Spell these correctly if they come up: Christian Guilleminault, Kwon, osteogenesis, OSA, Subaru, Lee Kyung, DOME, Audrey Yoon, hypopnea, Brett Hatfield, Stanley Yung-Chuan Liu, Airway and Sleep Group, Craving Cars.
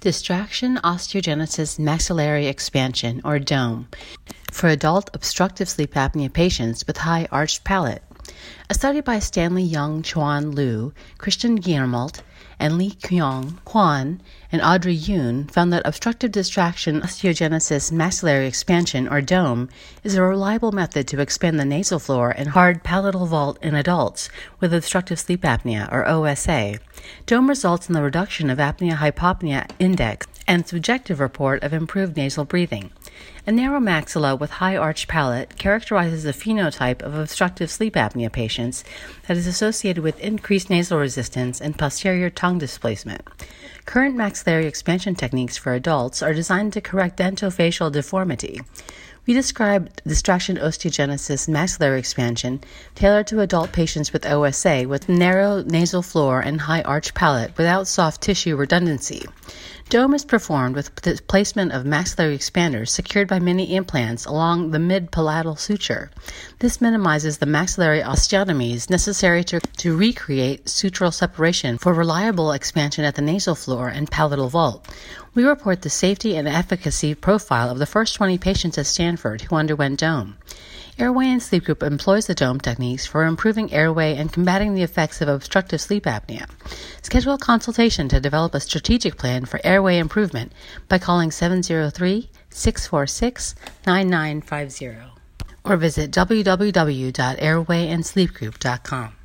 Distraction osteogenesis maxillary expansion, or DOME, for adult obstructive sleep apnea patients with high arched palate. A study by Stanley Yung-Chuan Liu, Christian Guilleminault, and Lee Kyung, Kwon, and Audrey Yoon found that obstructive distraction osteogenesis maxillary expansion, or DOME, is a reliable method to expand the nasal floor and hard palatal vault in adults with obstructive sleep apnea, or OSA. DOME results in the reduction of apnea-hypopnea index and subjective report of improved nasal breathing. A narrow maxilla with high arched palate characterizes the phenotype of obstructive sleep apnea patients that is associated with increased nasal resistance and posterior tongue displacement. Current maxillary expansion techniques for adults are designed to correct dentofacial deformity. We described distraction osteogenesis maxillary expansion tailored to adult patients with OSA with narrow nasal floor and high arched palate without soft tissue redundancy. DOME is performed with the placement of maxillary expanders secured by mini implants along the mid-palatal suture. This minimizes the maxillary osteotomies necessary to recreate sutural separation for reliable expansion at the nasal floor and palatal vault. We report the safety and efficacy profile of the first 20 patients at Stanford who underwent DOME. Airway and Sleep Group employs the DOME techniques for improving airway and combating the effects of obstructive sleep apnea. Schedule a consultation to develop a strategic plan for airway improvement by calling 703-646-9950 or visit www.airwayandsleepgroup.com.